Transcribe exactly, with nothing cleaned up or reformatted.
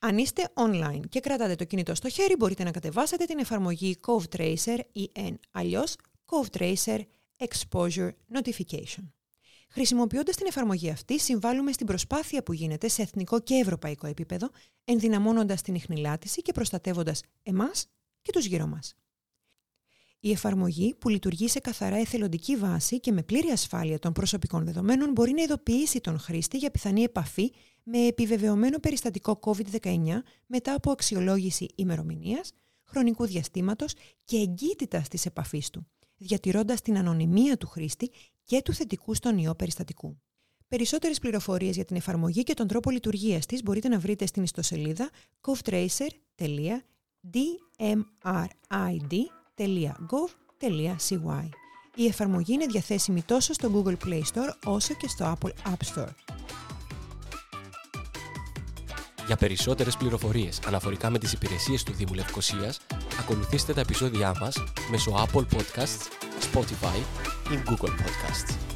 Αν είστε online και κρατάτε το κινητό στο χέρι, μπορείτε να κατεβάσετε την εφαρμογή CovTracer-ι εν, αλλιώς CovTracer Exposure Notification. Χρησιμοποιώντας την εφαρμογή αυτή, συμβάλλουμε στην προσπάθεια που γίνεται σε εθνικό και ευρωπαϊκό επίπεδο, ενδυναμώνοντας την ιχνηλάτιση και προστατεύοντας εμάς και τους γύρω μας. Η εφαρμογή, που λειτουργεί σε καθαρά εθελοντική βάση και με πλήρη ασφάλεια των προσωπικών δεδομένων, μπορεί να ειδοποιήσει τον χρήστη για πιθανή επαφή με επιβεβαιωμένο περιστατικό κόβιντ δεκαεννιά μετά από αξιολόγηση ημερομηνίας, χρονικού διαστήματος και εγκύτητας της επαφής του, διατηρώντας την ανωνυμία του χρήστη και του θετικού στον ιό περιστατικού. Περισσότερες πληροφορίες για την εφαρμογή και τον τρόπο λειτουργίας της μπορείτε να βρείτε στην ιστοσελίδα κοβ τρέισερ τελεία ντι εμ αρ άι ντι τελεία γκοβ τελεία σι γουάι. Η εφαρμογή είναι διαθέσιμη τόσο στο Google Play Store όσο και στο Apple App Store. Για περισσότερες πληροφορίες αναφορικά με τις υπηρεσίες του Δήμου Λευκωσίας, ακολουθήστε τα επεισόδια μας μέσω Apple Podcasts, Spotify ή Google Podcasts.